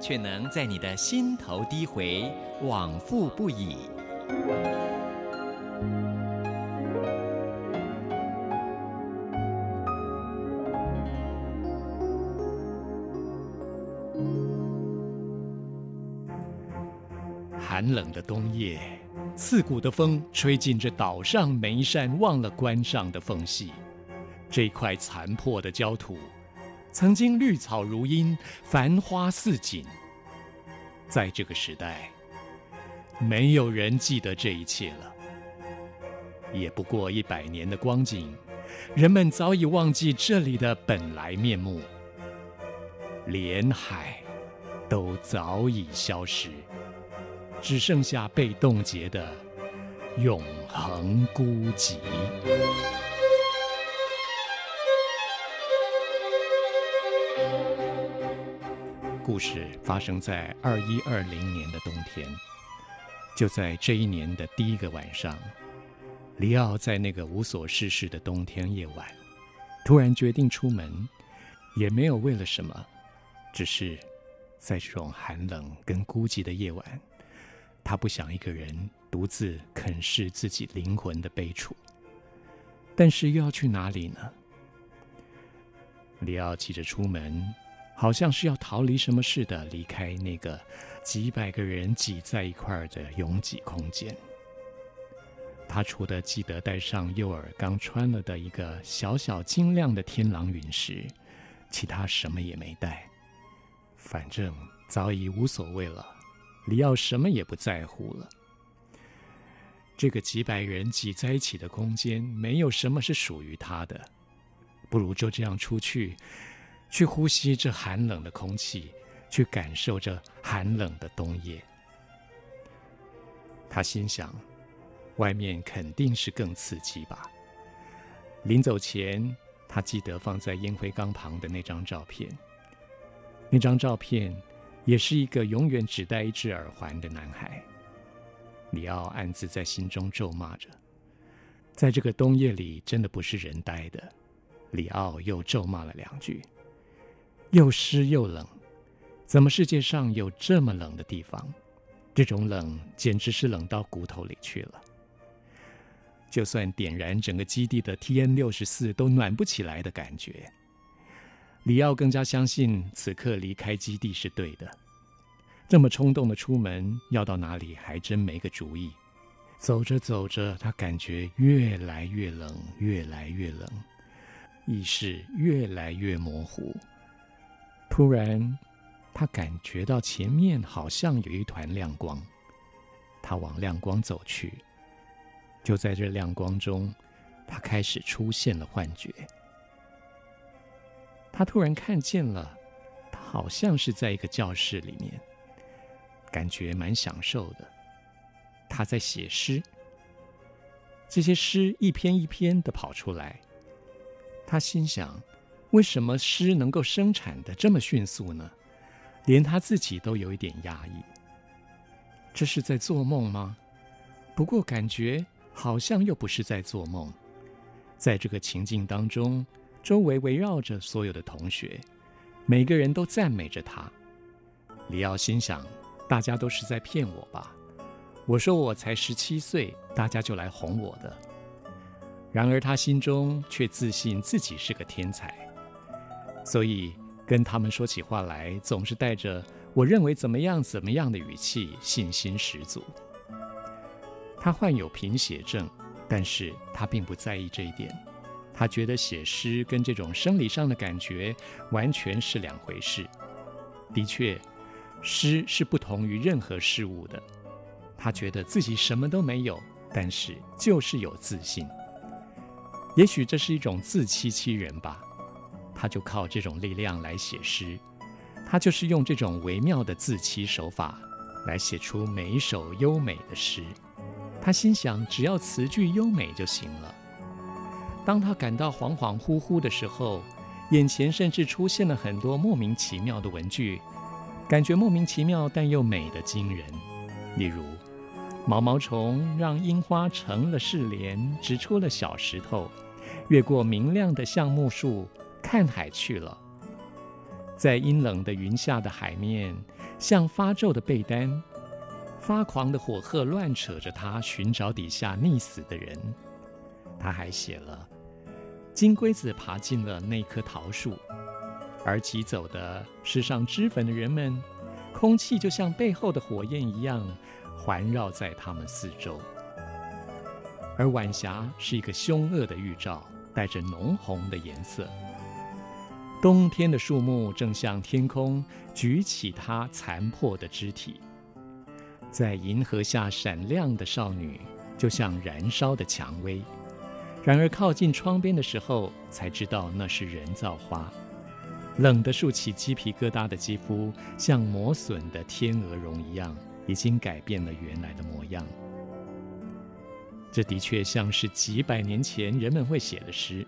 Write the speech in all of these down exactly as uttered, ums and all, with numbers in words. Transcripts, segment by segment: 却能在你的心头低回，往复不已。寒冷的冬夜，刺骨的风吹进这岛上每一扇忘了关上的缝隙，这块残破的焦土曾经绿草如茵，繁花似锦。在这个时代，没有人记得这一切了。也不过一百年的光景，人们早已忘记这里的本来面目，连海都早已消失，只剩下被冻结的永恒孤寂。故事发生在二一二零年的冬天，就在这一年的第一个晚上，里奥在那个无所事事的冬天夜晚，突然决定出门，也没有为了什么，只是在这种寒冷跟孤寂的夜晚，他不想一个人独自啃噬自己灵魂的悲楚。但是又要去哪里呢？里奥急着出门，好像是要逃离什么似的，离开那个几百个人挤在一块儿的拥挤空间。他除了记得带上右耳刚穿了的一个小小晶亮的天狼陨石，其他什么也没带。反正早已无所谓了，里奥什么也不在乎了。这个几百人挤在一起的空间，没有什么是属于他的，不如就这样出去，去呼吸这寒冷的空气，去感受这寒冷的冬夜。他心想，外面肯定是更刺激吧。临走前，他记得放在烟灰缸旁的那张照片。那张照片也是一个永远只戴一只耳环的男孩。里奥暗自在心中咒骂着，在这个冬夜里，真的不是人呆的。里奥又咒骂了两句。又湿又冷，怎么世界上有这么冷的地方？这种冷简直是冷到骨头里去了。就算点燃整个基地的 T N 六十四 都暖不起来的感觉。里奥更加相信此刻离开基地是对的。这么冲动的出门，要到哪里还真没个主意。走着走着，他感觉越来越冷，越来越冷，意识越来越模糊。突然，他感觉到前面好像有一团亮光，他往亮光走去。就在这亮光中，他开始出现了幻觉。他突然看见了，他好像是在一个教室里面，感觉蛮享受的。他在写诗，这些诗一篇一篇的跑出来。他心想，为什么诗能够生产的这么迅速呢？连他自己都有一点压抑。这是在做梦吗？不过感觉好像又不是在做梦。在这个情境当中，周围围绕着所有的同学，每个人都赞美着他。里奥心想，大家都是在骗我吧？我说我才十七岁，大家就来哄我的。然而他心中却自信自己是个天才，所以跟他们说起话来，总是带着我认为怎么样怎么样的语气，信心十足。他患有贫血症，但是他并不在意这一点。他觉得写诗跟这种生理上的感觉完全是两回事。的确，诗是不同于任何事物的。他觉得自己什么都没有，但是就是有自信。也许这是一种自欺欺人吧，他就靠这种力量来写诗，他就是用这种微妙的自欺手法来写出每一首优美的诗。他心想，只要词句优美就行了。当他感到恍恍惚惚的时候，眼前甚至出现了很多莫名其妙的文句，感觉莫名其妙但又美得惊人。例如，毛毛虫让樱花成了试莲，直出了小石头，越过明亮的橡木树，看海去了。在阴冷的云下的海面，像发皱的被单，发狂的火鹤乱扯着它，寻找底下溺死的人。他还写了金龟子爬进了那棵桃树，而疾走的世上脂粉的人们，空气就像背后的火焰一样环绕在他们四周。而晚霞是一个凶恶的预兆，带着浓红的颜色。冬天的树木正向天空举起它残破的肢体，在银河下闪亮的少女就像燃烧的蔷薇，然而靠近窗边的时候才知道那是人造花。冷得竖起鸡皮疙瘩的肌肤，像磨损的天鹅绒一样，已经改变了原来的模样。这的确像是几百年前人们会写的诗，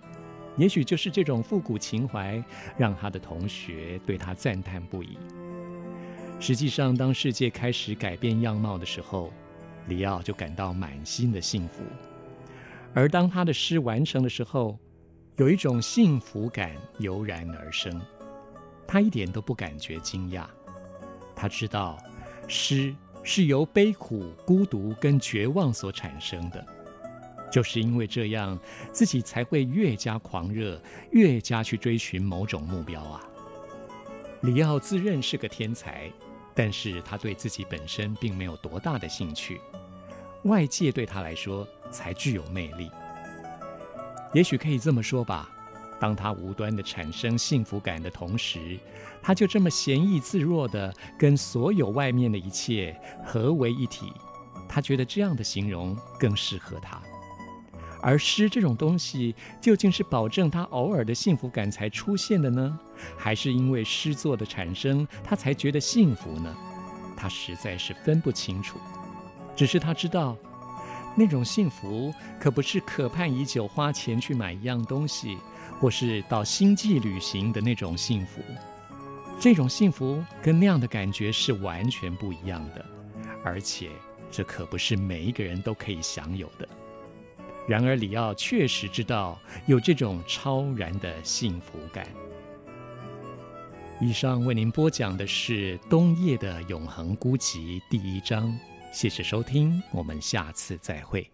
也许就是这种复古情怀让他的同学对他赞叹不已。实际上，当世界开始改变样貌的时候，里奥就感到满心的幸福。而当他的诗完成的时候，有一种幸福感油然而生。他一点都不感觉惊讶，他知道诗是由悲苦、孤独跟绝望所产生的，就是因为这样，自己才会越加狂热，越加去追寻某种目标啊。里奥自认是个天才，但是他对自己本身并没有多大的兴趣，外界对他来说才具有魅力。也许可以这么说吧，当他无端地产生幸福感的同时，他就这么闲逸自若地跟所有外面的一切合为一体。他觉得这样的形容更适合他。而诗这种东西，究竟是保证他偶尔的幸福感才出现的呢，还是因为诗作的产生他才觉得幸福呢？他实在是分不清楚。只是他知道，那种幸福可不是渴盼已久花钱去买一样东西，或是到星际旅行的那种幸福。这种幸福跟那样的感觉是完全不一样的，而且这可不是每一个人都可以享有的。然而里奥确实知道有这种超然的幸福感。以上为您播讲的是《冬夜的永恒孤寂》第一章。谢谢收听，我们下次再会。